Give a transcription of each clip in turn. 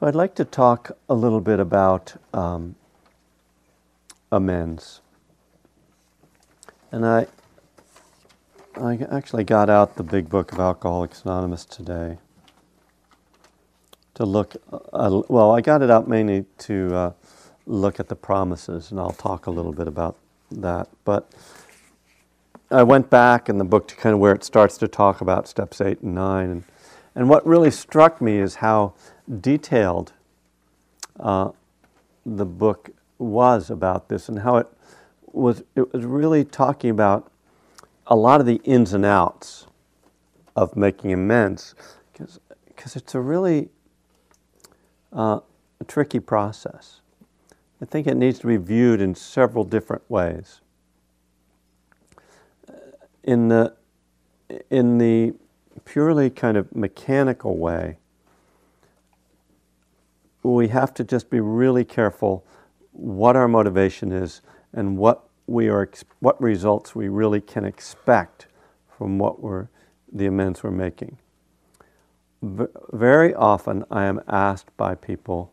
So I'd like to talk a little bit about amends. And I actually got out the big book of Alcoholics Anonymous today to look, well, I got it out mainly to look at the promises, and I'll talk a little bit about that. But I went back in the book to kind of where it starts to talk about steps 8 and 9. And what really struck me is how detailed the book was about this, and how it was really talking about a lot of the ins and outs of making amends, because it's a really a tricky process. I think it needs to be viewed in several different ways. In the purely kind of mechanical way, we have to just be really careful what our motivation is and what results we really can expect from the amends we're making. Very often I am asked by people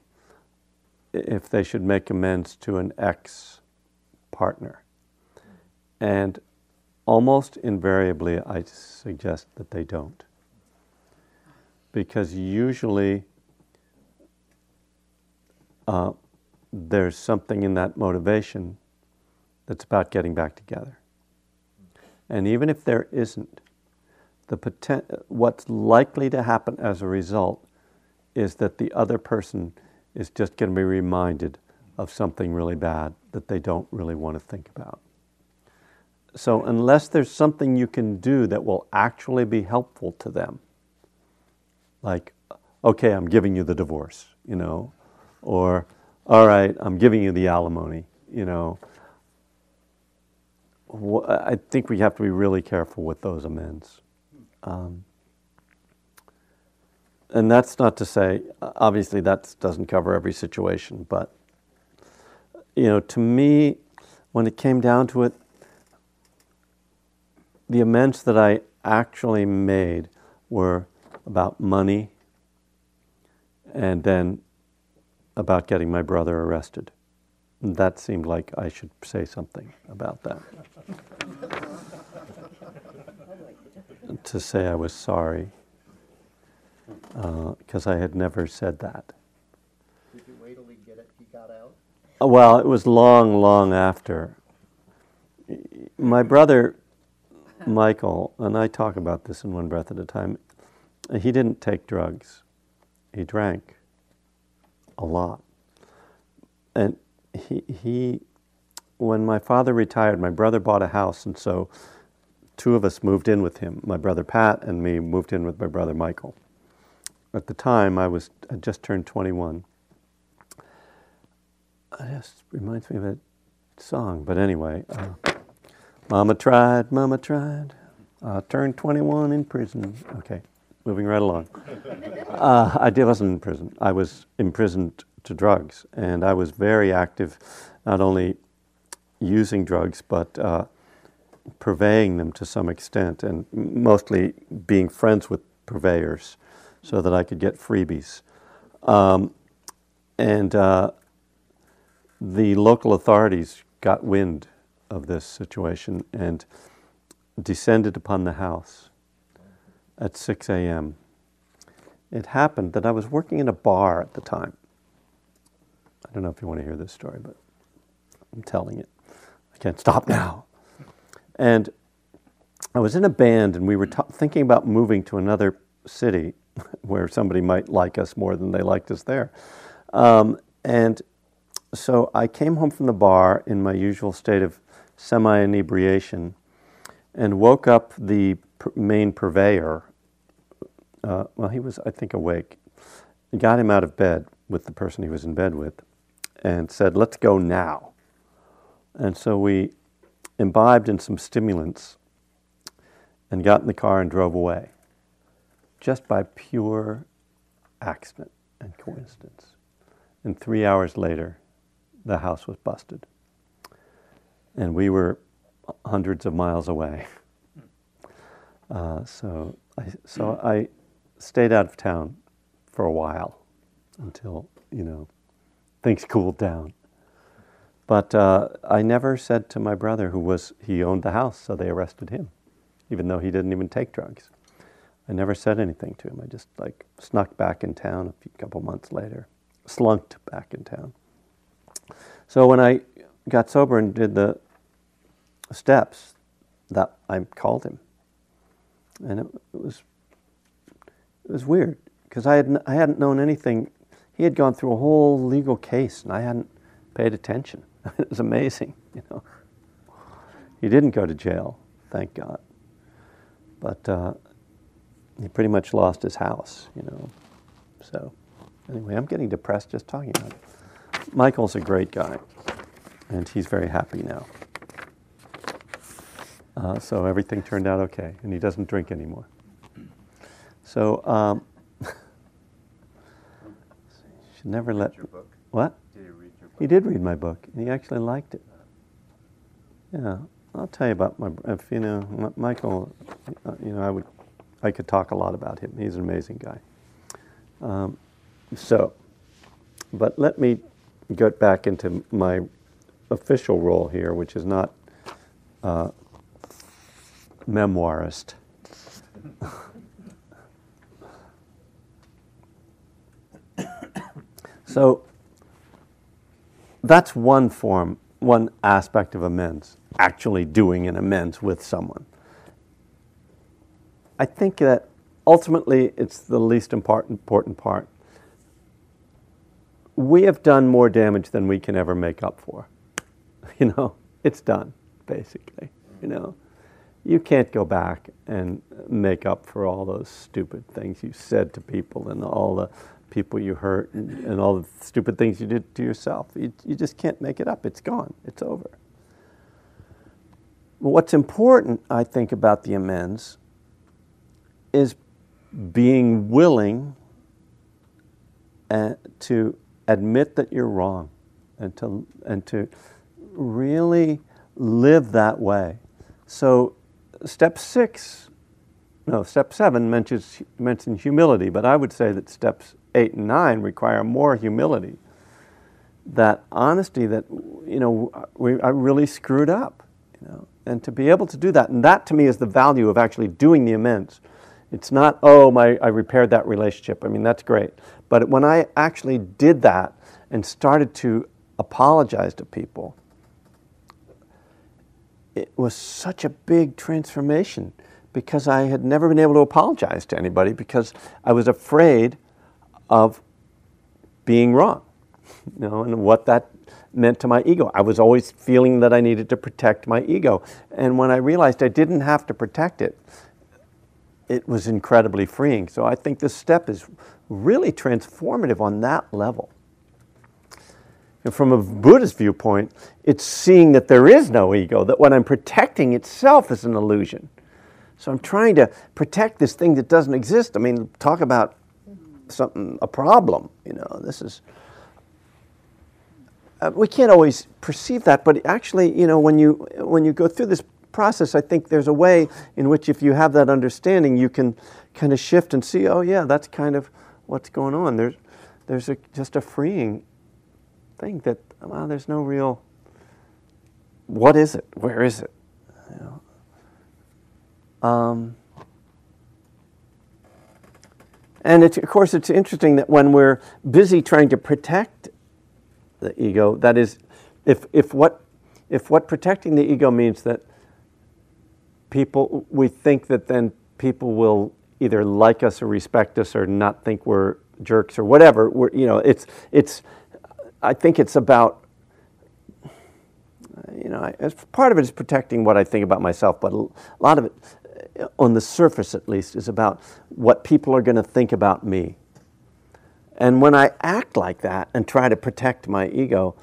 if they should make amends to an ex-partner. And almost invariably I suggest that they don't. Because usually there's something in that motivation that's about getting back together. And even if there isn't, what's likely to happen as a result is that the other person is just going to be reminded of something really bad that they don't really want to think about. So unless there's something you can do that will actually be helpful to them, like, okay, I'm giving you the divorce, or, all right, I'm giving you the alimony, I think we have to be really careful with those amends. And that's not to say, obviously that doesn't cover every situation, but, to me, when it came down to it, the amends that I actually made were about money and then about getting my brother arrested. And that seemed like I should say something about that. To say I was sorry, because I had never said that. Did you wait till he got out? Well, it was long, long after. My brother, Michael, and I talk about this in One Breath at a Time, he didn't take drugs. He drank a lot. And he when my father retired, my brother bought a house, and so two of us moved in with him. My brother Pat and me moved in with my brother Michael. At the time, I just turned 21. It just reminds me of a song, but anyway. Mama tried, I turned 21 in prison. Okay, moving right along. I wasn't in prison. I was imprisoned to drugs, and I was very active, not only using drugs, but purveying them to some extent, and mostly being friends with purveyors so that I could get freebies. The local authorities got wind of this situation and descended upon the house at 6 a.m. It happened that I was working in a bar at the time. I don't know if you want to hear this story, but I'm telling it. I can't stop now. And I was in a band, and we were thinking about moving to another city where somebody might like us more than they liked us there. And so I came home from the bar in my usual state of semi-inebriation and woke up the main purveyor. Well, he was, I think, awake. I got him out of bed with the person he was in bed with and said, let's go now. And so we imbibed in some stimulants and got in the car and drove away, just by pure accident and coincidence. And 3 hours later, the house was busted. And we were hundreds of miles away. So I stayed out of town for a while until, you know, things cooled down. But I never said to my brother, he owned the house, so they arrested him, even though he didn't even take drugs. I never said anything to him. I just like snuck back in town a couple months later, slunked back in town. So when I got sober and did the steps, that I called him, and it was weird because I hadn't known anything. He had gone through a whole legal case, and I hadn't paid attention. It was amazing, you know. He didn't go to jail, thank God, but he pretty much lost his house, you know. So anyway, I'm getting depressed just talking about it. Michael's a great guy, and he's very happy now. So everything turned out okay, and he doesn't drink anymore. So should never let. Your book? What? Did he read your book? He did read my book, and he actually liked it. Yeah, I'll tell you about my. If you know Michael, you know I could talk a lot about him. He's an amazing guy. But let me get back into my official role here, which is not. Memoirist. So that's one form, one aspect of amends, actually doing an amends with someone. I think that ultimately it's the least important part. We have done more damage than we can ever make up for. You know, it's done, basically, you know. You can't go back and make up for all those stupid things you said to people and all the people you hurt and all the stupid things you did to yourself. You just can't make it up. It's gone. It's over. But what's important, I think, about the amends is being willing to admit that you're wrong and to really live that way. So Step 7 mentions humility, but I would say that steps 8 and 9 require more humility. That honesty that, you know, I really screwed up, you know, and to be able to do that. And that to me is the value of actually doing the amends. It's not, I repaired that relationship. I mean, that's great. But when I actually did that and started to apologize to people, it was such a big transformation because I had never been able to apologize to anybody because I was afraid of being wrong, you know, and what that meant to my ego. I was always feeling that I needed to protect my ego. And when I realized I didn't have to protect it, it was incredibly freeing. So I think this step is really transformative on that level. And from a Buddhist viewpoint, it's seeing that there is no ego, that what I'm protecting itself is an illusion. So I'm trying to protect this thing that doesn't exist. I mean, talk about a problem, you know, this is, we can't always perceive that, but actually, you know, when you go through this process, I think there's a way in which if you have that understanding, you can kind of shift and see, oh yeah, that's kind of what's going on. There's just a freeing thing that, well, there's no real, what is it? Where is it? You know? And it's, of course, it's interesting that when we're busy trying to protect the ego, that is, if what protecting the ego means that people, we think that then people will either like us or respect us or not think we're jerks or whatever. You know, it's. I think it's about, you know, part of it is protecting what I think about myself, but a lot of it, on the surface at least, is about what people are going to think about me. And when I act like that and try to protect my ego,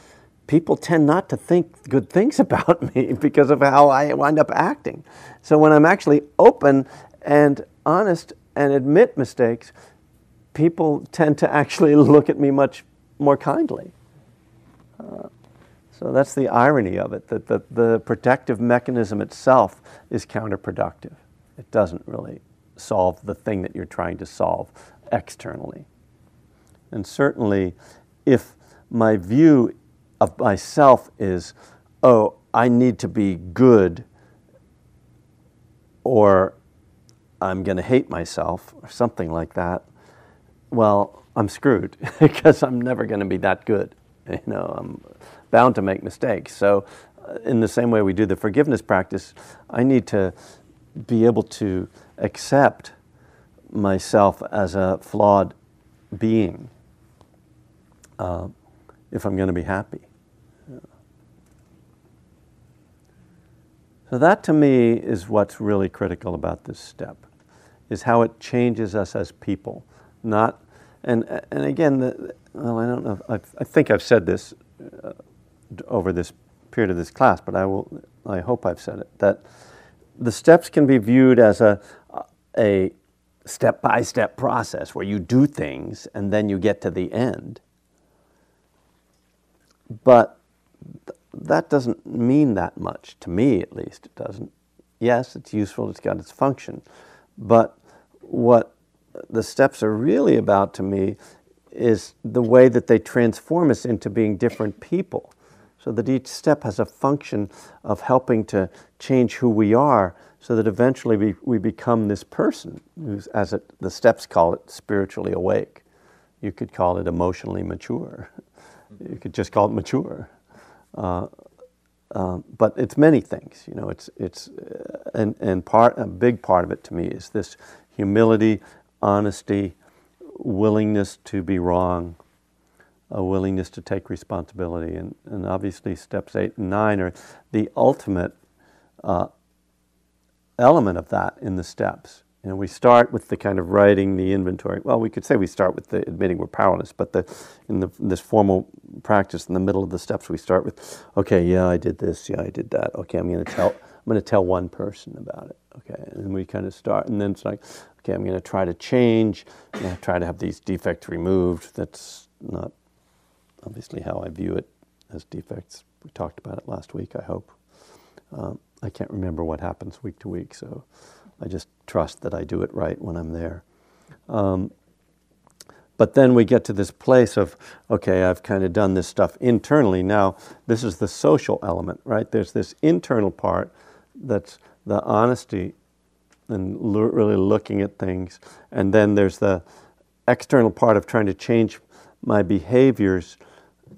people tend not to think good things about me because of how I wind up acting. So when I'm actually open and honest and admit mistakes, people tend to actually look at me much more kindly. So that's the irony of it, that the protective mechanism itself is counterproductive. It doesn't really solve the thing that you're trying to solve externally. And certainly, if my view of myself is, oh, I need to be good or I'm going to hate myself or something like that, well, I'm screwed because I'm never going to be that good. You know, I'm bound to make mistakes. So in the same way we do the forgiveness practice, I need to be able to accept myself as a flawed being if I'm going to be happy. Yeah. So that to me is what's really critical about this step, is how it changes us as people. Not, and again, well, I don't know, I think I've said this over this period of this class, but I hope I've said it, that the steps can be viewed as a step-by-step process where you do things and then you get to the end. But that doesn't mean that much, to me at least, it doesn't. Yes, it's useful, it's got its function, but what the steps are really about to me is the way that they transform us into being different people, so that each step has a function of helping to change who we are, so that eventually we become this person who's, as the steps call it, spiritually awake. You could call it emotionally mature. You could just call it mature. But it's many things, you know. It's a big part of it to me is this humility, honesty, willingness to be wrong, a willingness to take responsibility, and obviously steps 8 and 9 are the ultimate element of that in the steps. You know, we start with the kind of writing the inventory. Well, we could say we start with the admitting we're powerless, but in this formal practice, in the middle of the steps, we start with, okay, yeah, I did this, yeah, I did that. Okay, I'm going to tell one person about it. Okay, and we kind of start, and then it's like, okay, I'm going to try to change, I'm going to try to have these defects removed. That's not obviously how I view it as defects. We talked about it last week, I hope. I can't remember what happens week to week, so I just trust that I do it right when I'm there. But then we get to this place of, okay, I've kind of done this stuff internally. Now, this is the social element, right? There's this internal part that's the honesty and really looking at things. And then there's the external part of trying to change my behaviors.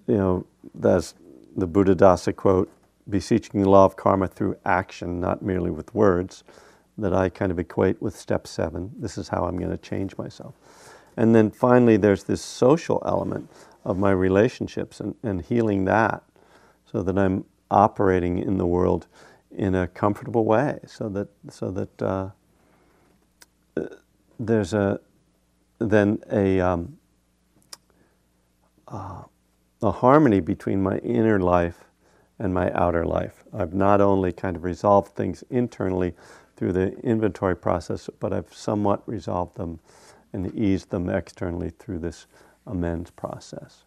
You know, that's the Buddha Dasa quote, beseeching the law of karma through action, not merely with words, that I kind of equate with step 7. This is how I'm going to change myself. And then finally, there's this social element of my relationships and healing that so that I'm operating in the world in a comfortable way, so that there's a harmony between my inner life and my outer life. I've not only kind of resolved things internally through the inventory process, but I've somewhat resolved them and eased them externally through this amends process.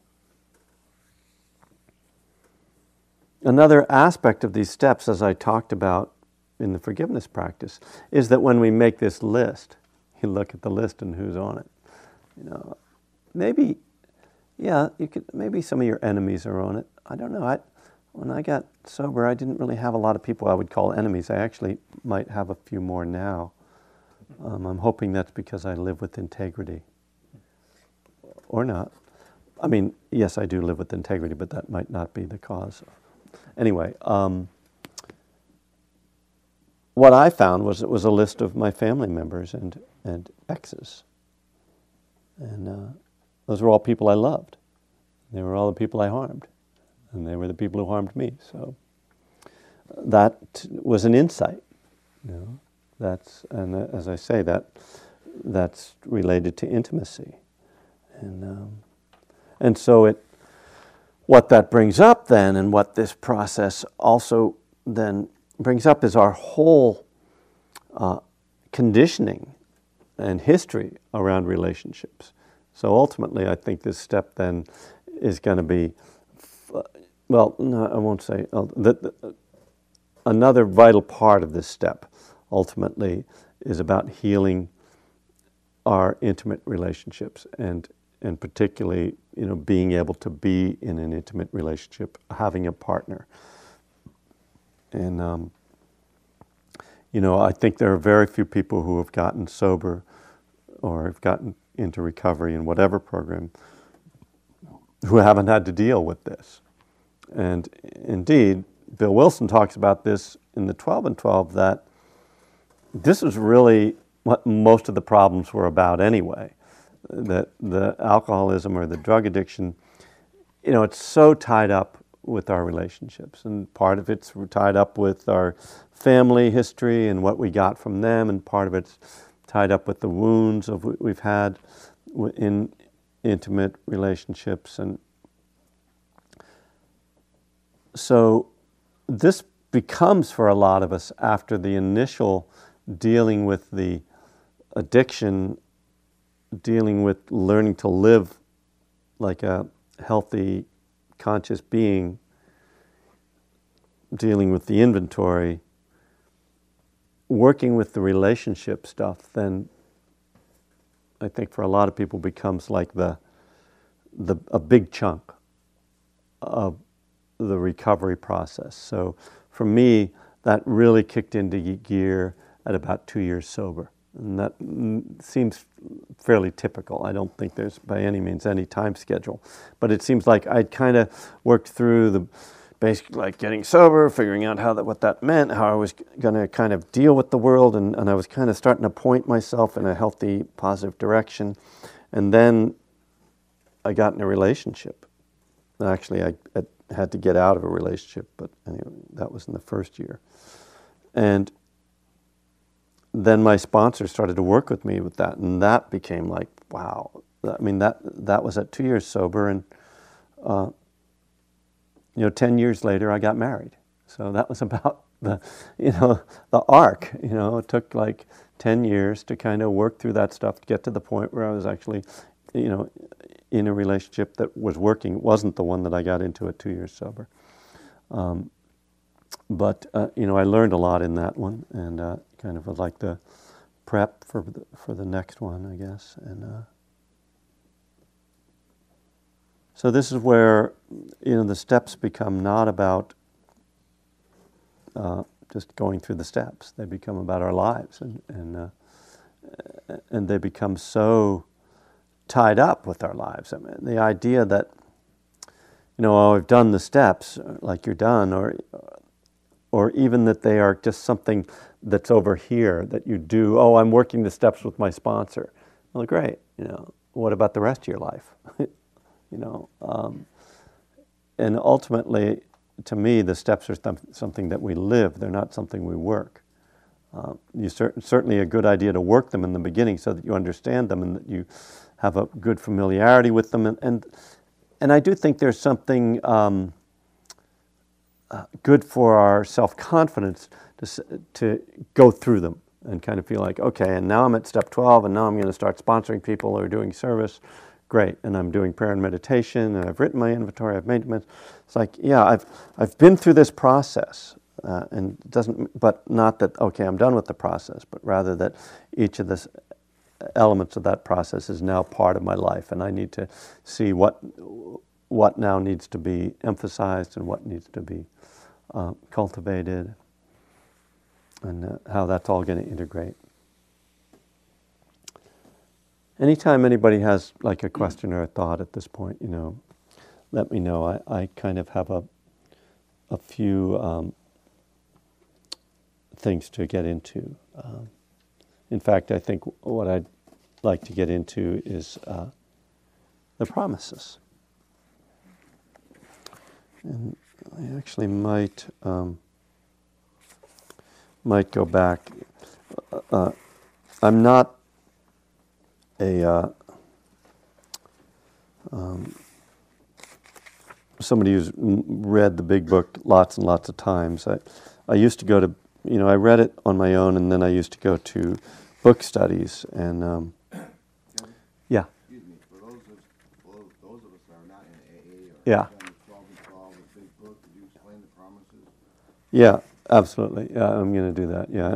Another aspect of these steps, as I talked about in the forgiveness practice, is that when we make this list, you look at the list and who's on it. You know, maybe, yeah, you could. Maybe some of your enemies are on it. I don't know. When I got sober, I didn't really have a lot of people I would call enemies. I actually might have a few more now. I'm hoping that's because I live with integrity. Or not. I mean, yes, I do live with integrity, but that might not be the cause. Anyway, what I found was it was a list of my family members and exes. And those were all people I loved. They were all the people I harmed. And they were the people who harmed me. So that was an insight. You know, as I say, that's related to intimacy, and so it. What that brings up then, and what this process also then brings up, is our whole conditioning and history around relationships. So ultimately, I think this step then is going to be. Well, no, I won't say. Another vital part of this step, ultimately, is about healing our intimate relationships and and particularly, you know, being able to be in an intimate relationship, having a partner. And, you know, I think there are very few people who have gotten sober or have gotten into recovery in whatever program who haven't had to deal with this. And indeed, Bill Wilson talks about this in the 12 and 12, that this is really what most of the problems were about anyway, that the alcoholism or the drug addiction, you know, it's so tied up with our relationships. And part of it's tied up with our family history and what we got from them, and part of it's tied up with the wounds of what we've had in intimate relationships. And so this becomes, for a lot of us, after the initial dealing with the addiction, dealing with learning to live like a healthy, conscious being, dealing with the inventory, working with the relationship stuff, then I think for a lot of people becomes like a big chunk of the recovery process. So for me, that really kicked into gear at about 2 years sober. And that seems fairly typical. I don't think there's by any means any time schedule. But it seems like I'd kind of worked through the basic, like getting sober, figuring out what that meant, how I was going to kind of deal with the world, and I was kind of starting to point myself in a healthy, positive direction. And then I got in a relationship. And actually, I had to get out of a relationship, but anyway, that was in the first year. And then my sponsor started to work with me with that, and that became like, wow. I mean, that was at 2 years sober, and 10 years later I got married. So that was about the arc. You know, it took like 10 years to kind of work through that stuff to get to the point where I was actually, in a relationship that was working. It wasn't the one that I got into at 2 years sober. But I learned a lot in that one, and kind of like the prep for the next one, I guess. And so this is where, the steps become not about just going through the steps. They become about our lives, and they become so tied up with our lives. I mean, the idea that, I've done the steps, like you're done, or even that they are just something that's over here that you do. Oh, I'm working the steps with my sponsor. Well, great. What about the rest of your life? And ultimately, to me, the steps are something that we live. They're not something we work. Certainly a good idea to work them in the beginning so that you understand them and that you have a good familiarity with them. And I do think there's something good for our self-confidence to go through them and kind of feel like, okay, and now I'm at step 12, and now I'm going to start sponsoring people or doing service. Great, and I'm doing prayer and meditation, and I've written my inventory, I've made it. It's like, yeah, I've been through this process. And doesn't, but not that, okay, I'm done with the process, but rather that each of the elements of that process is now part of my life, and I need to see what now needs to be emphasized and what needs to be cultivated, and how that's all going to integrate. Anytime anybody has like a question or a thought at this point, let me know. I kind of have a few things to get into. In fact, I think what I'd like to get into is the promises. And I actually might go back. I'm not somebody who's read the Big Book lots and lots of times. I used to go to I read it on my own, and then I used to go to book studies. And yeah. Excuse me, for those of us that are not in AA, or yeah. 12 and 12, the Big Book, could you explain the promises? Yeah, absolutely. Yeah, I'm going to do that. Yeah,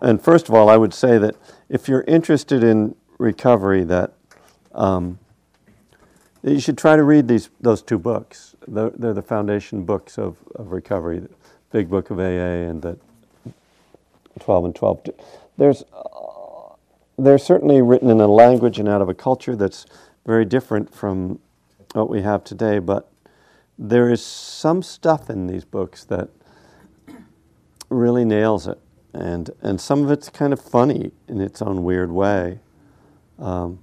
and first of all, I would say that if you're interested in recovery, that You should try to read those two books. They're the foundation books of recovery, the Big Book of AA and the 12 and 12. They're certainly written in a language and out of a culture that's very different from what we have today, but there is some stuff in these books that really nails it, and some of it's kind of funny in its own weird way. Some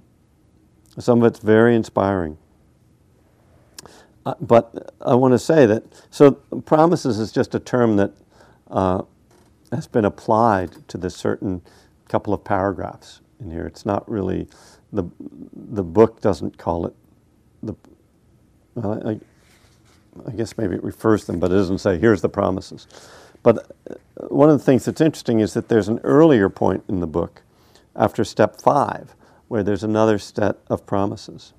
of it's very inspiring. But I want to say that, so promises is just a term that has been applied to the certain couple of paragraphs in here. It's not really, the book doesn't call it, I guess maybe it refers to them, but it doesn't say, here's the promises. But one of the things that's interesting is that there's an earlier point in the book, after step 5, where there's another set of promises.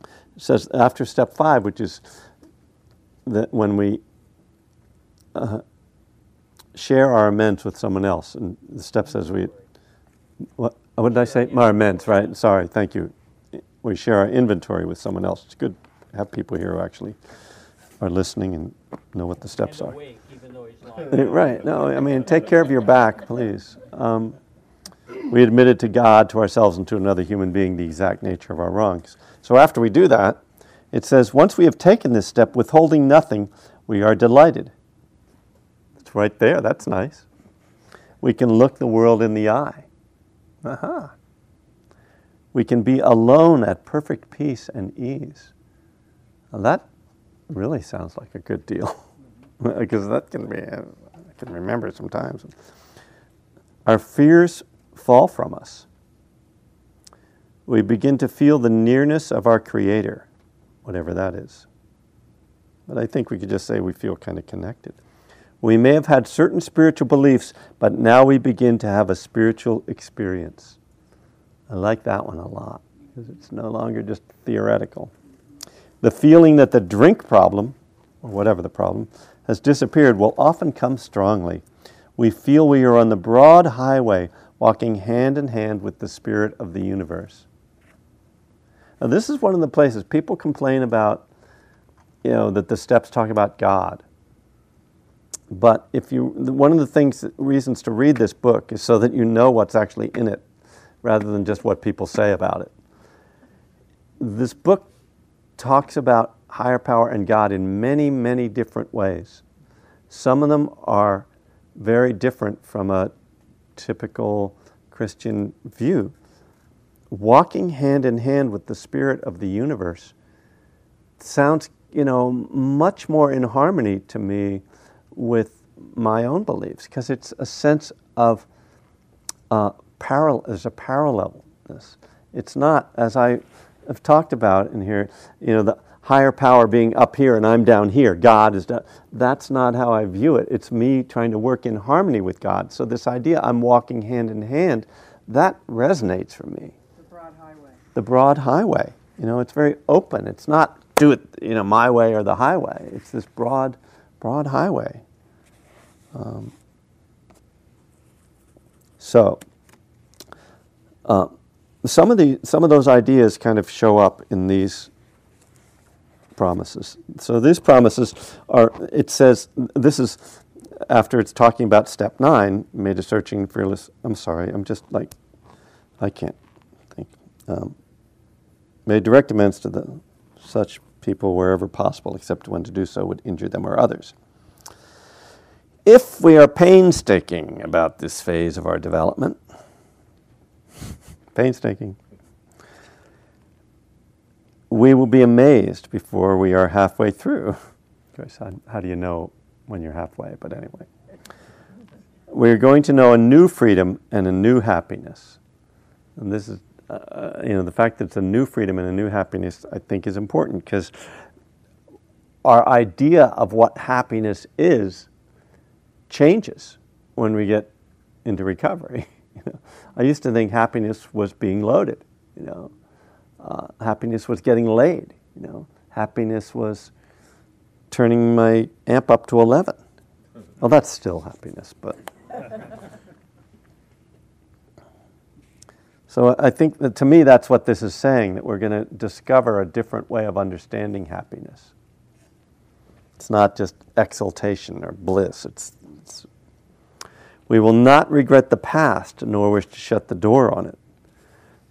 It says after step 5, which is that when we share our amends with someone else, and the step says we, what did I say? Our amends, right? Sorry, thank you. We share our inventory with someone else. It's good to have people here who actually are listening and know what the steps are. Awake, even though he's lying. Right, no, I mean, take care of your back, please. We admitted to God, to ourselves, and to another human being the exact nature of our wrongs. So after we do that, it says, once we have taken this step, withholding nothing, we are delighted. It's right there. That's nice. We can look the world in the eye. Aha. We can be alone at perfect peace and ease. Now that really sounds like a good deal, because that can be, I can remember sometimes. Our fears fall from us. We begin to feel the nearness of our Creator, whatever that is. But I think we could just say we feel kind of connected. We may have had certain spiritual beliefs, but now we begin to have a spiritual experience. I like that one a lot, because it's no longer just theoretical. The feeling that the drink problem, or whatever the problem, has disappeared will often come strongly. We feel we are on the broad highway, walking hand in hand with the Spirit of the universe. Now, this is one of the places people complain about, that the steps talk about God. But one of the reasons to read this book is so that you know what's actually in it, rather than just what people say about it. This book talks about higher power and God in many, many different ways. Some of them are very different from a typical Christian view. Walking hand in hand with the Spirit of the universe sounds, much more in harmony to me with my own beliefs, because it's a sense of there's a parallelness. It's not, as I have talked about in here, the higher power being up here and I'm down here. God is down. That's not how I view it. It's me trying to work in harmony with God. So this idea I'm walking hand in hand, that resonates for me. The broad highway. The broad highway. It's very open. It's not do it, my way or the highway. It's this broad highway. Some of those ideas kind of show up in these promises. So these promises are, it says, this is after it's talking about step 9, made a searching and fearless, I can't think. Made direct amends to such people wherever possible, except when to do so would injure them or others. If we are painstaking about this phase of our development, we will be amazed before we are halfway through. Of course, how do you know when you're halfway? But anyway. We're going to know a new freedom and a new happiness. And this is, the fact that it's a new freedom and a new happiness, I think, is important, because our idea of what happiness is changes when we get into recovery. I used to think happiness was being loaded, happiness was getting laid, happiness was turning my amp up to 11. Well, that's still happiness, but. So I think that, to me, that's what this is saying, that we're going to discover a different way of understanding happiness. It's not just exaltation or bliss. It's we will not regret the past, nor wish to shut the door on it.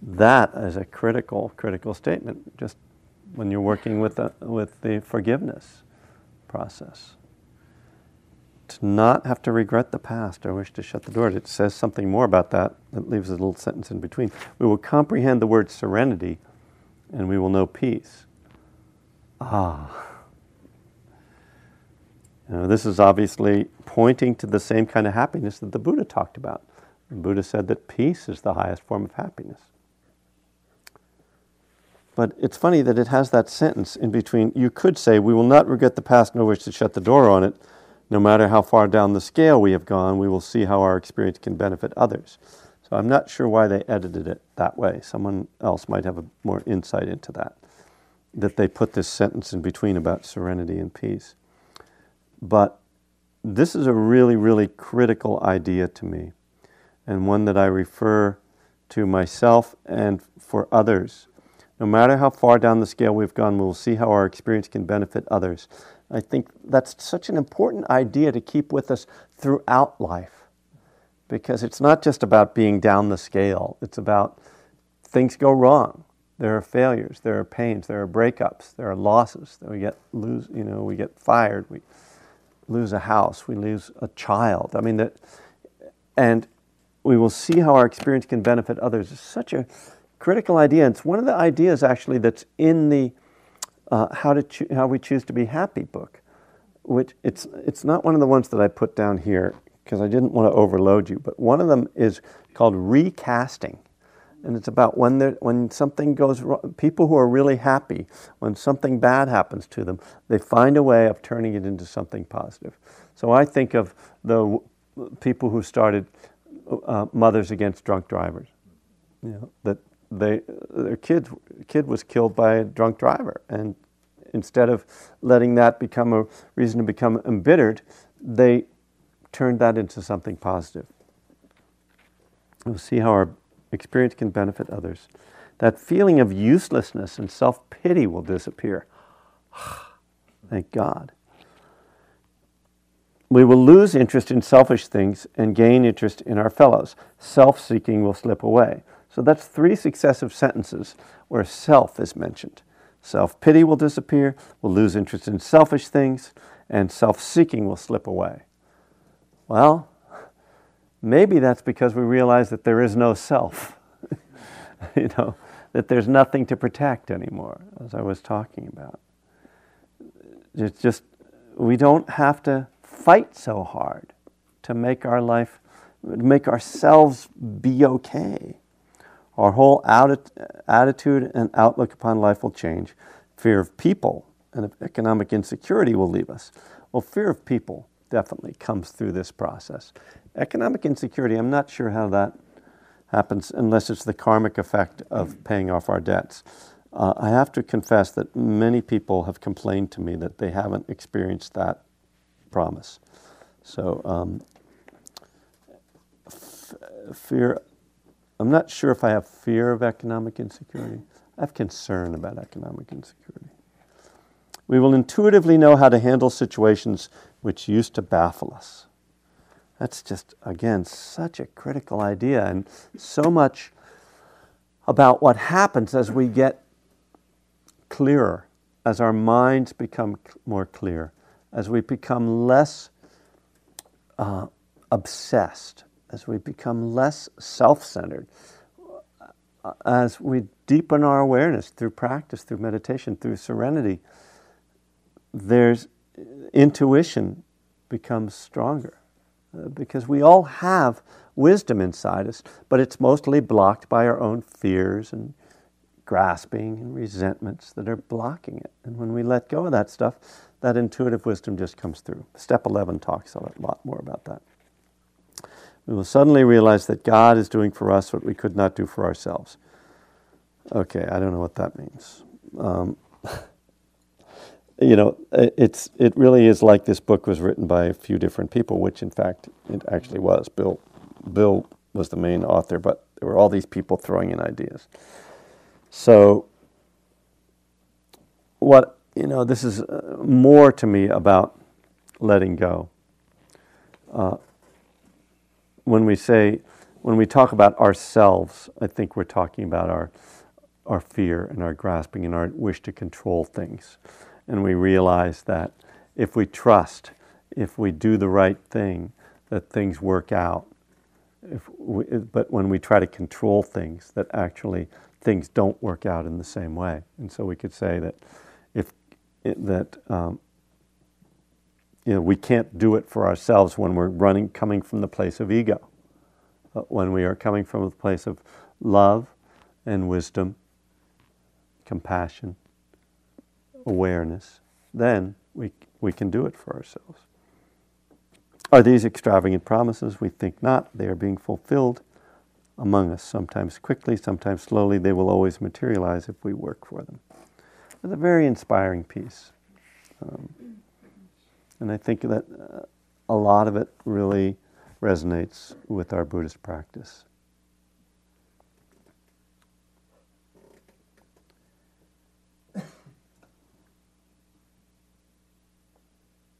That is a critical statement, just when you're working with the forgiveness process. To not have to regret the past or wish to shut the door. It says something more about that. It leaves a little sentence in between. We will comprehend the word serenity, and we will know peace. This is obviously pointing to the same kind of happiness that the Buddha talked about. The Buddha said that peace is the highest form of happiness. But it's funny that it has that sentence in between. You could say, we will not regret the past, nor wish to shut the door on it. No matter how far down the scale we have gone, we will see how our experience can benefit others. So I'm not sure why they edited it that way. Someone else might have a more insight into that they put this sentence in between about serenity and peace. But this is a really, really critical idea to me, and one that I refer to myself and for others. No matter how far down the scale we've gone, we'll see how our experience can benefit others. I think that's such an important idea to keep with us throughout life, because it's not just about being down the scale. It's about things go wrong. There are failures. There are pains. There are breakups. There are losses. We get fired. We lose a house. We lose a child. I mean that, and we will see how our experience can benefit others. It's such a critical idea. It's one of the ideas actually that's in the How We Choose to Be Happy book, which it's not one of the ones that I put down here because I didn't want to overload you, but one of them is called recasting, and it's about when something goes wrong, people who are really happy, when something bad happens to them, they find a way of turning it into something positive. So I think of the people who started Mothers Against Drunk Drivers, that. Their kid was killed by a drunk driver, and instead of letting that become a reason to become embittered, they turned that into something positive. We'll see how our experience can benefit others. That feeling of uselessness and self-pity will disappear. Thank God. We will lose interest in selfish things and gain interest in our fellows. Self-seeking will slip away. So that's 3 successive sentences where self is mentioned. Self-pity will disappear, we'll lose interest in selfish things, and self-seeking will slip away. Well, maybe that's because we realize that there is no self, that there's nothing to protect anymore, as I was talking about. It's just, we don't have to fight so hard to make our life, make ourselves be okay. Our whole attitude and outlook upon life will change. Fear of people and of economic insecurity will leave us. Well, fear of people definitely comes through this process. Economic insecurity, I'm not sure how that happens unless it's the karmic effect of paying off our debts. I have to confess that many people have complained to me that they haven't experienced that promise. So, fear... I'm not sure if I have fear of economic insecurity. I have concern about economic insecurity. We will intuitively know how to handle situations which used to baffle us. That's just, again, such a critical idea, and so much about what happens as we get clearer, as our minds become more clear, as we become less obsessed, as we become less self-centered, as we deepen our awareness through practice, through meditation, through serenity, there's intuition becomes stronger, because we all have wisdom inside us, but it's mostly blocked by our own fears and grasping and resentments that are blocking it. And when we let go of that stuff, that intuitive wisdom just comes through. Step 11 talks a lot more about that. We will suddenly realize that God is doing for us what we could not do for ourselves. Okay, I don't know what that means. It really is like this book was written by a few different people, which in fact it actually was. Bill was the main author, but There were all these people throwing in ideas. So, what, you know, this is more to me about letting go. When we talk about ourselves, I think we're talking about our fear and our grasping and our wish to control things. And we realize that if we trust, if we do the right thing, that things work out. But when we try to control things, that actually things don't work out in the same way. And so we could say that you know, we can't do it for ourselves when we're coming from the place of ego. But when we are coming from a place of love and wisdom, compassion, awareness, then we can do it for ourselves. Are these extravagant promises? We think not. They are being fulfilled among us, sometimes quickly, sometimes slowly. They will always materialize if we work for them. It's a very inspiring piece. And I think that a lot of it really resonates with our Buddhist practice.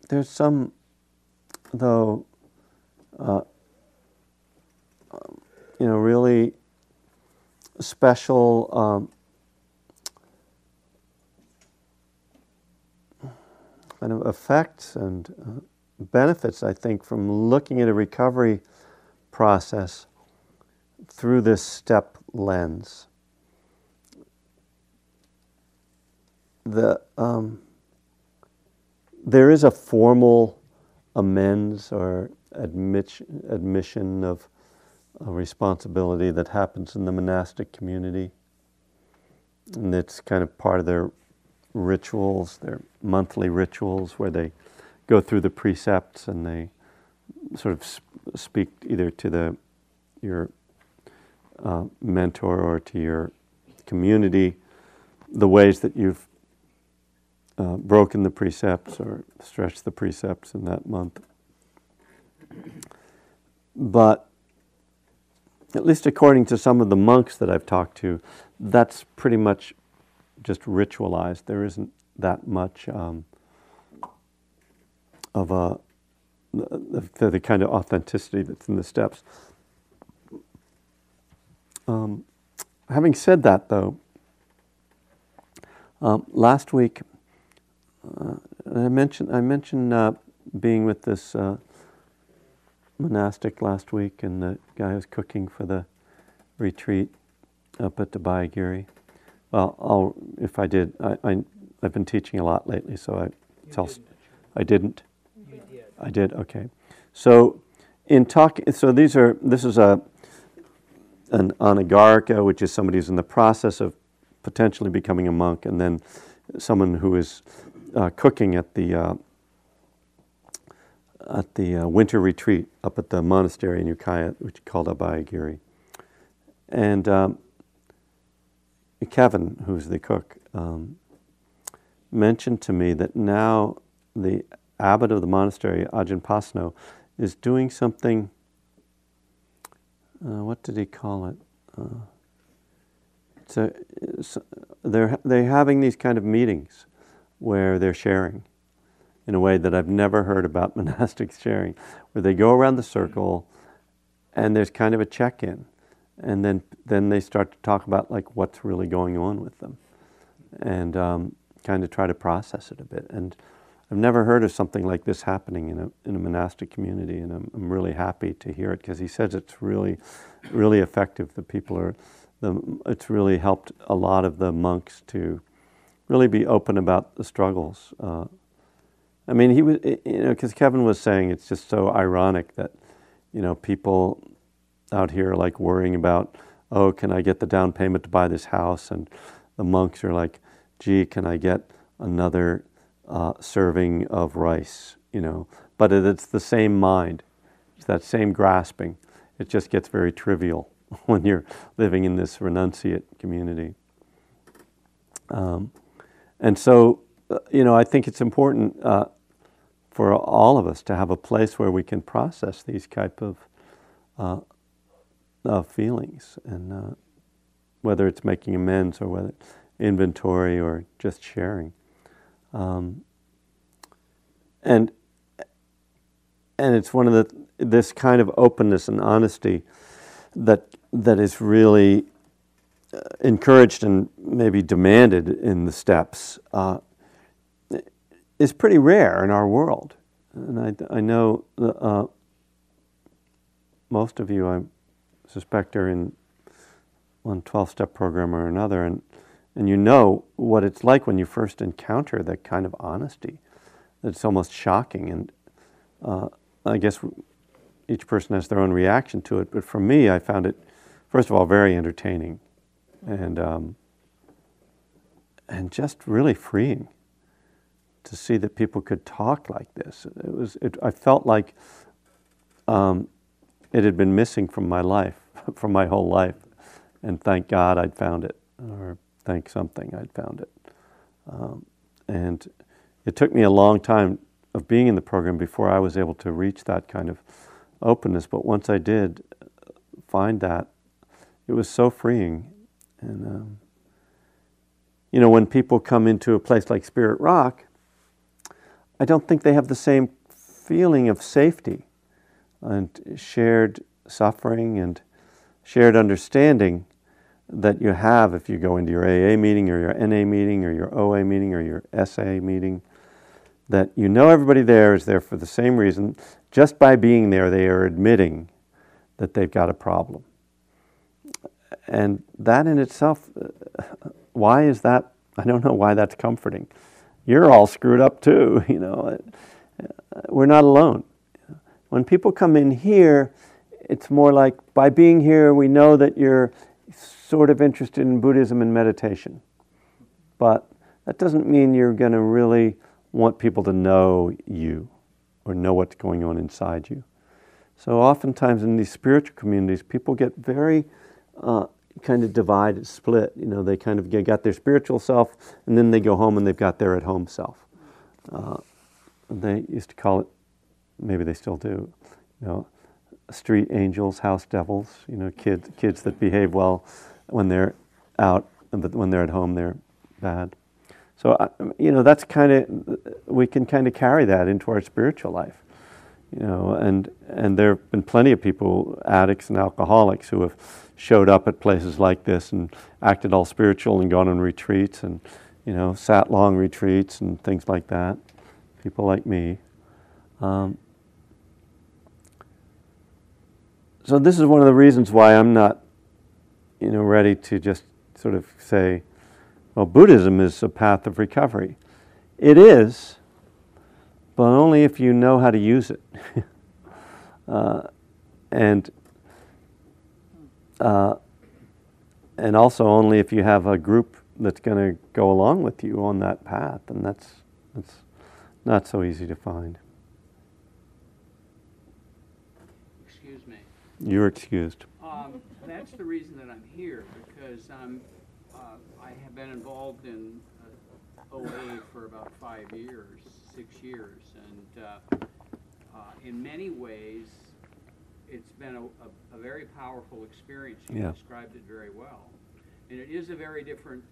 There's some, though, you know, really special kind of effects and benefits, I think, from looking at a recovery process through this step lens. There is a formal amends or admission of responsibility that happens in the monastic community. And it's kind of part of their rituals, their monthly rituals, where they go through the precepts and they sort of speak either to your mentor or to your community the ways that you've broken the precepts or stretched the precepts in that month. But at least according to some of the monks that I've talked to, that's pretty much just ritualized. There isn't that much of the kind of authenticity that's in the steps. Having said that, though, last week I mentioned being with this monastic last week, and the guy who's cooking for the retreat up at the Bayagiri. Well, I've been teaching a lot lately, so I did. Okay. So this is an anagarika, which is somebody who's in the process of potentially becoming a monk, and then someone who is cooking at the winter retreat up at the monastery in Ukiah, which is called Abhayagiri. And Kevin, who's the cook, mentioned to me that now the abbot of the monastery, Ajahn Pasano, is doing something, what did he call it? They're having these kind of meetings where they're sharing in a way that I've never heard about monastic sharing, where they go around the circle and there's kind of a check-in. And then they start to talk about like what's really going on with them, and kind of try to process it a bit. And I've never heard of something like this happening in a monastic community, and I'm really happy to hear it, because he says it's really, really effective. It's really helped a lot of the monks to really be open about the struggles. I mean, he was, you know, because Kevin was saying it's just so ironic that, you know, people out here like worrying about, oh, can I get the down payment to buy this house? And the monks are like, gee, can I get another serving of rice? You know, but it's the same mind. It's that same grasping. It just gets very trivial when you're living in this renunciate community. And so, you know, I think it's important for all of us to have a place where we can process these type of feelings, and whether it's making amends or whether inventory or just sharing, and it's one of this kind of openness and honesty that is really encouraged and maybe demanded in the steps is pretty rare in our world. And I know most of you, I suspect, are in one 12-step program or another, and you know what it's like when you first encounter that kind of honesty. It's almost shocking, and I guess each person has their own reaction to it, but for me, I found it, first of all, very entertaining and just really freeing to see that people could talk like this. I felt like it had been missing from my life, from my whole life, and thank God I'd found it, or thank something I'd found it. And it took me a long time of being in the program before I was able to reach that kind of openness, but once I did find that, it was so freeing. And you know, when people come into a place like Spirit Rock, I don't think they have the same feeling of safety and shared suffering and shared understanding that you have if you go into your AA meeting or your NA meeting or your OA meeting or your SA meeting, that you know everybody there is there for the same reason. Just by being there, they are admitting that they've got a problem. And that in itself, why is that? I don't know why that's comforting. You're all screwed up too, you know. We're not alone. When people come in here, it's more like, by being here, we know that you're sort of interested in Buddhism and meditation. But that doesn't mean you're going to really want people to know you or know what's going on inside you. So oftentimes in these spiritual communities, people get very kind of divided, split. You know, they kind of got their spiritual self, and then they go home and they've got their at-home self. They used to call it, maybe they still do, you know, street angels, house devils. You know, kids that behave well when they're out, but when they're at home, they're bad. So you know, that's kind of, we can kind of carry that into our spiritual life. You know, and there have been plenty of people, addicts and alcoholics, who have showed up at places like this and acted all spiritual and gone on retreats and, you know, sat long retreats and things like that. People like me. So this is one of the reasons why I'm not, you know, ready to just sort of say, well, Buddhism is a path of recovery. It is, but only if you know how to use it. And also only if you have a group that's going to go along with you on that path, and that's not so easy to find. Excuse me. You're excused. That's the reason that I'm here, because I have been involved in OA for about 6 years, and in many ways it's been a very powerful experience. You described it very well, and it is a very different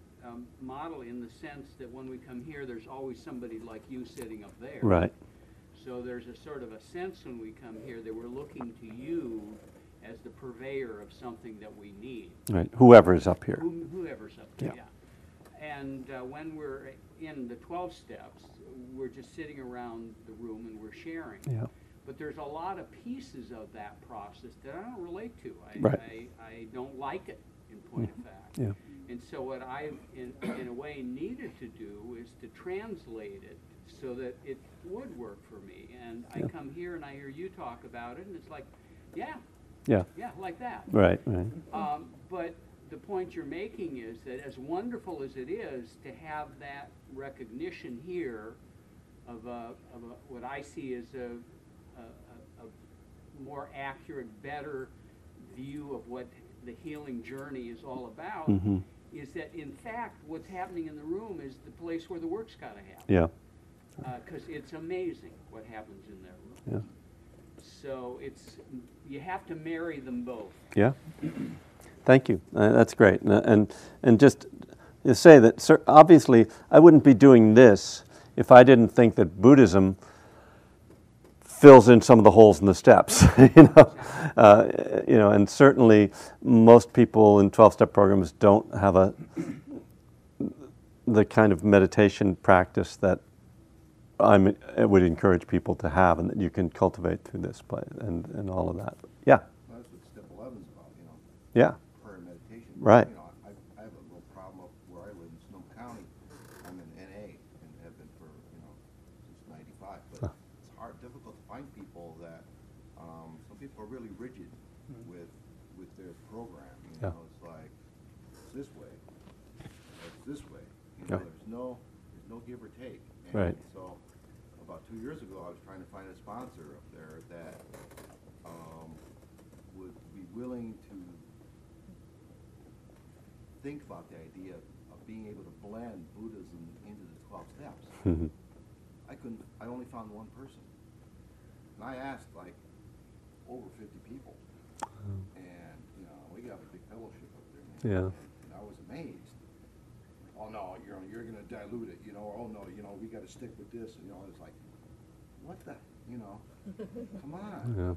model in the sense that when we come here, there's always somebody like you sitting up there. Right. So there's a sort of a sense when we come here that we're looking to you as the purveyor of something that we need. Right. Whoever's up here. Whoever's up here. Yeah. And when we're in the 12 steps, we're just sitting around the room and we're sharing. Yeah. But there's a lot of pieces of that process that I don't relate to. I don't like it, in point of fact. Yeah. And so what I've, in a way, needed to do is to translate it so that it would work for me. And I come here and I hear you talk about it, and it's like, yeah, like that. Right. But the point you're making is that as wonderful as it is to have that recognition here of a what I see as a more accurate, better view of what the healing journey is all about, is that in fact what's happening in the room is the place where the work's got to happen. Yeah. Because it's amazing what happens in that room. Yeah. So it's, you have to marry them both. Yeah. Thank you. That's great. And just to say that, sir, obviously, I wouldn't be doing this if I didn't think that Buddhism fills in some of the holes in the steps, you know, and certainly most people in 12-step programs don't have the kind of meditation practice that I would encourage people to have, and that you can cultivate through this play and all of that. Yeah. Well, that's what step 11 is about, you know. Yeah. Prayer and meditation. Right. You know, I have a little problem up where I live in Sonoma County. I'm in NA and have been for, you know, since '95. But it's hard, difficult to find people that. Some people are really rigid with their program. You know, it's like it's this way, it's this way. You know, there's no give or take. And right. So about 2 years ago, I was trying to find a sponsor up there that would be willing to think about the idea of being able to blend Buddhism into the 12 steps. Mm-hmm. I couldn't. I only found one person, and I asked like over 50 people, and you know we got a big fellowship up there. Yeah. And I was amazed. Oh no, you're going to dilute it, you know. Or, oh no, you know, we got to stick with this, you know. It's like, what the, you know? Come on, yeah.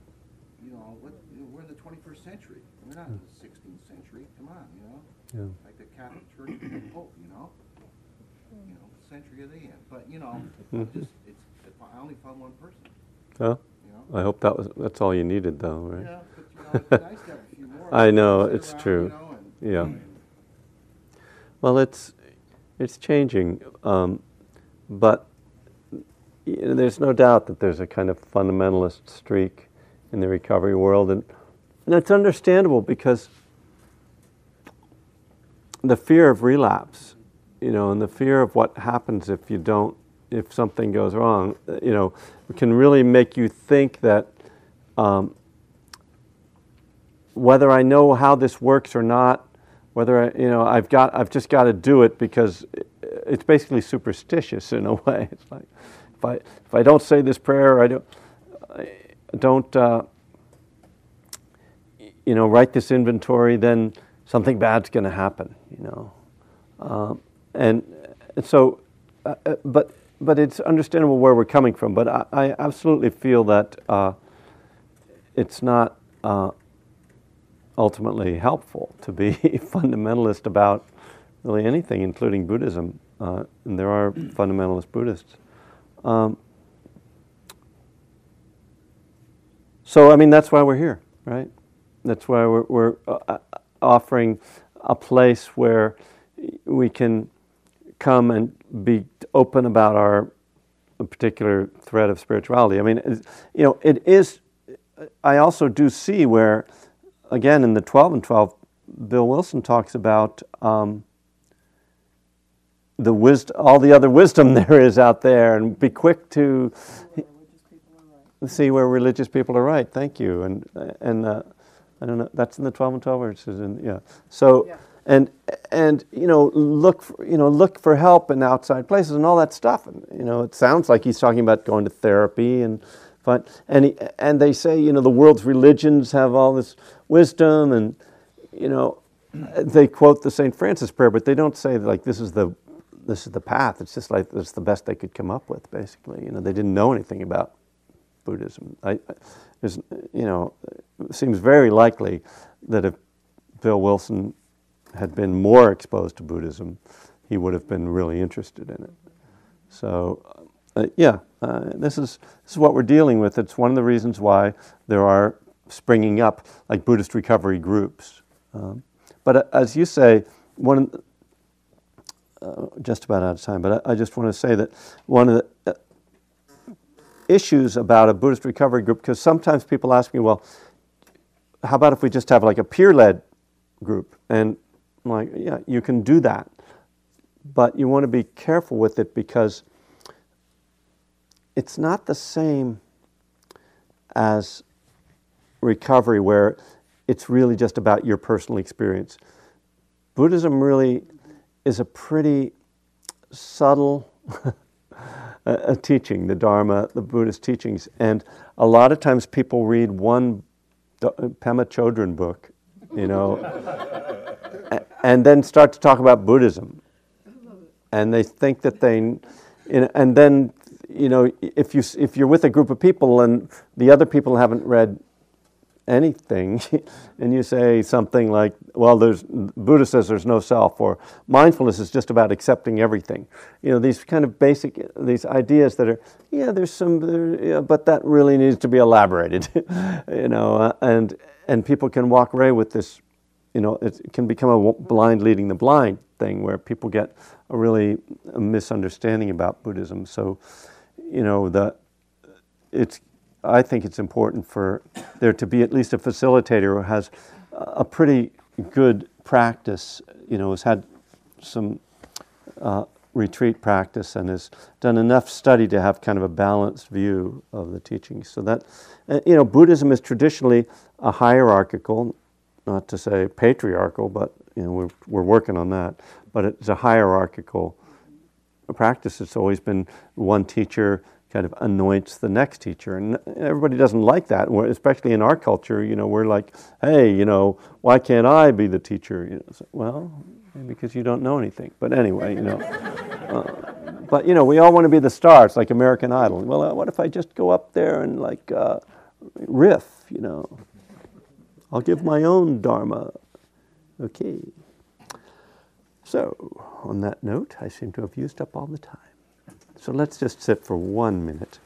You know, what? You know, we're in the 21st century. We're not in the 16th century. Come on, you know. Yeah. Like the Catholic Church and the Pope, you know. You know, the century of the end. But you know, I only found one person. Well, you know? I hope that's all you needed, though, right? Yeah, but you know, it'd be nice to have a few more. I know it's around, true. You know, and, yeah. Well, it's changing, but you know, there's no doubt that there's a kind of fundamentalist streak in the recovery world, and it's understandable because the fear of relapse, you know, and the fear of what happens if something goes wrong, you know, can really make you think that whether I know how this works or not. I've just got to do it because it's basically superstitious in a way. It's like if I don't say this prayer, or I don't you know, write this inventory, then something bad's going to happen. You know, and so, but it's understandable where we're coming from. But I absolutely feel that it's not. Ultimately helpful to be fundamentalist about really anything, including Buddhism. And there are fundamentalist Buddhists. So, I mean, that's why we're here, right? That's why we're offering a place where we can come and be open about our particular thread of spirituality. I mean, you know, it is. I also do see where. Again, in the 12 and 12, Bill Wilson talks about all the other wisdom there is out there, and be quick to see where religious people are right. Thank you. And I don't know. That's in the 12 and 12, or it's in yeah. So yeah. and you know, look for help in outside places and all that stuff. And you know, it sounds like he's talking about going to therapy and. But, and they say, you know, the world's religions have all this wisdom, and, you know, they quote the St. Francis prayer, but they don't say, like, this is the path. It's just like, it's the best they could come up with, basically. You know, they didn't know anything about Buddhism. You know, it seems very likely that if Bill Wilson had been more exposed to Buddhism, he would have been really interested in it. So, this is what we're dealing with. It's one of the reasons why there are springing up like Buddhist recovery groups. But as you say, just about out of time. But I just want to say that one of the issues about a Buddhist recovery group, because sometimes people ask me, well, how about if we just have like a peer-led group? And I'm like, yeah, you can do that, but you want to be careful with it because. It's not the same as recovery, where it's really just about your personal experience. Buddhism really is a pretty subtle teaching, the Dharma, the Buddhist teachings. And a lot of times people read one Pema Chodron book, you know, and then start to talk about Buddhism. And they think that they, and then, you know, if you're with a group of people and the other people haven't read anything, and you say something like, well, Buddha says there's no self, or mindfulness is just about accepting everything. You know, these kind of basic, these ideas that are, yeah, there's some, yeah, but that really needs to be elaborated, you know, and people can walk away with this, you know, it can become a blind leading the blind thing where people get a really misunderstanding about Buddhism. So, you know, I think it's important for there to be at least a facilitator who has a pretty good practice, you know, has had some retreat practice and has done enough study to have kind of a balanced view of the teachings. So that, you know, Buddhism is traditionally a hierarchical, not to say patriarchal, but, you know, we're working on that, but it's a hierarchical practice. It's always been one teacher kind of anoints the next teacher, and everybody doesn't like that. Especially in our culture, you know, we're like, "Hey, you know, why can't I be the teacher?" You know, so, well, because you don't know anything. But anyway, you know, but you know, we all want to be the stars, like American Idol. Well, what if I just go up there and like riff? You know, I'll give my own dharma. Okay. So, on that note, I seem to have used up all the time. So let's just sit for 1 minute.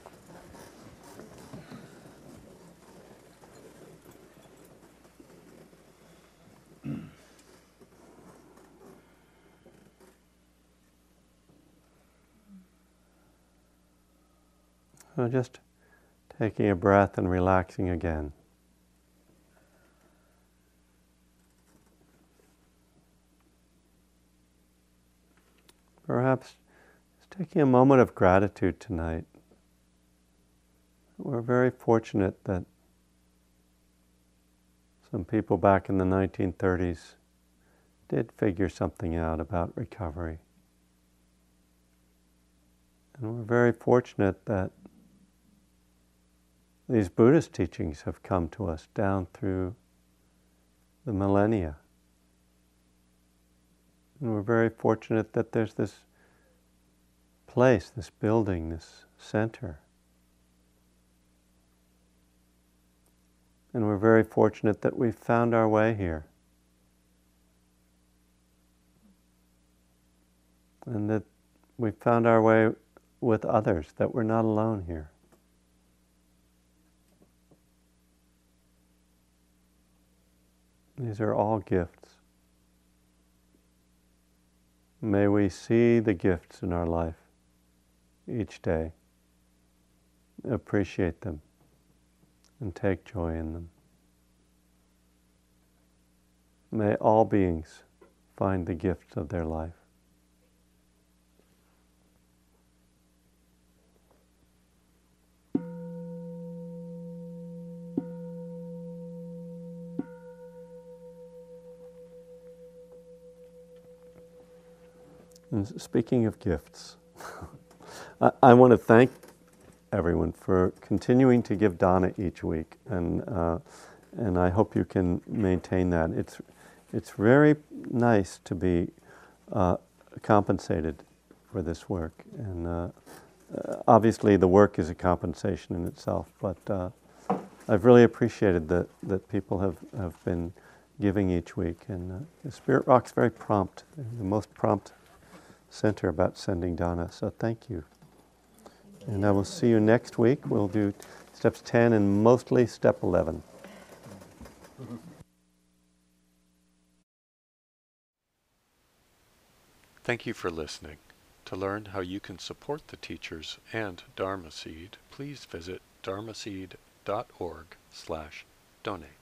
So just taking a breath and relaxing again. Perhaps taking a moment of gratitude tonight. We're very fortunate that some people back in the 1930s did figure something out about recovery. And we're very fortunate that these Buddhist teachings have come to us down through the millennia. And we're very fortunate that there's this place, this building, this center. And we're very fortunate that we've found our way here. And that we've found our way with others, that we're not alone here. These are all gifts. May we see the gifts in our life each day, appreciate them, and take joy in them. May all beings find the gifts of their life. And speaking of gifts, I want to thank everyone for continuing to give Dana each week, and I hope you can maintain that. It's very nice to be compensated for this work, and obviously the work is a compensation in itself. But I've really appreciated that people have been giving each week, and Spirit Rock's very prompt, the most prompt center about sending Dana, so thank you. And I will see you next week. We'll do steps 10 and mostly step 11. Thank you for listening. To learn how you can support the teachers and Dharma Seed, please visit dharmaseed.org/donate.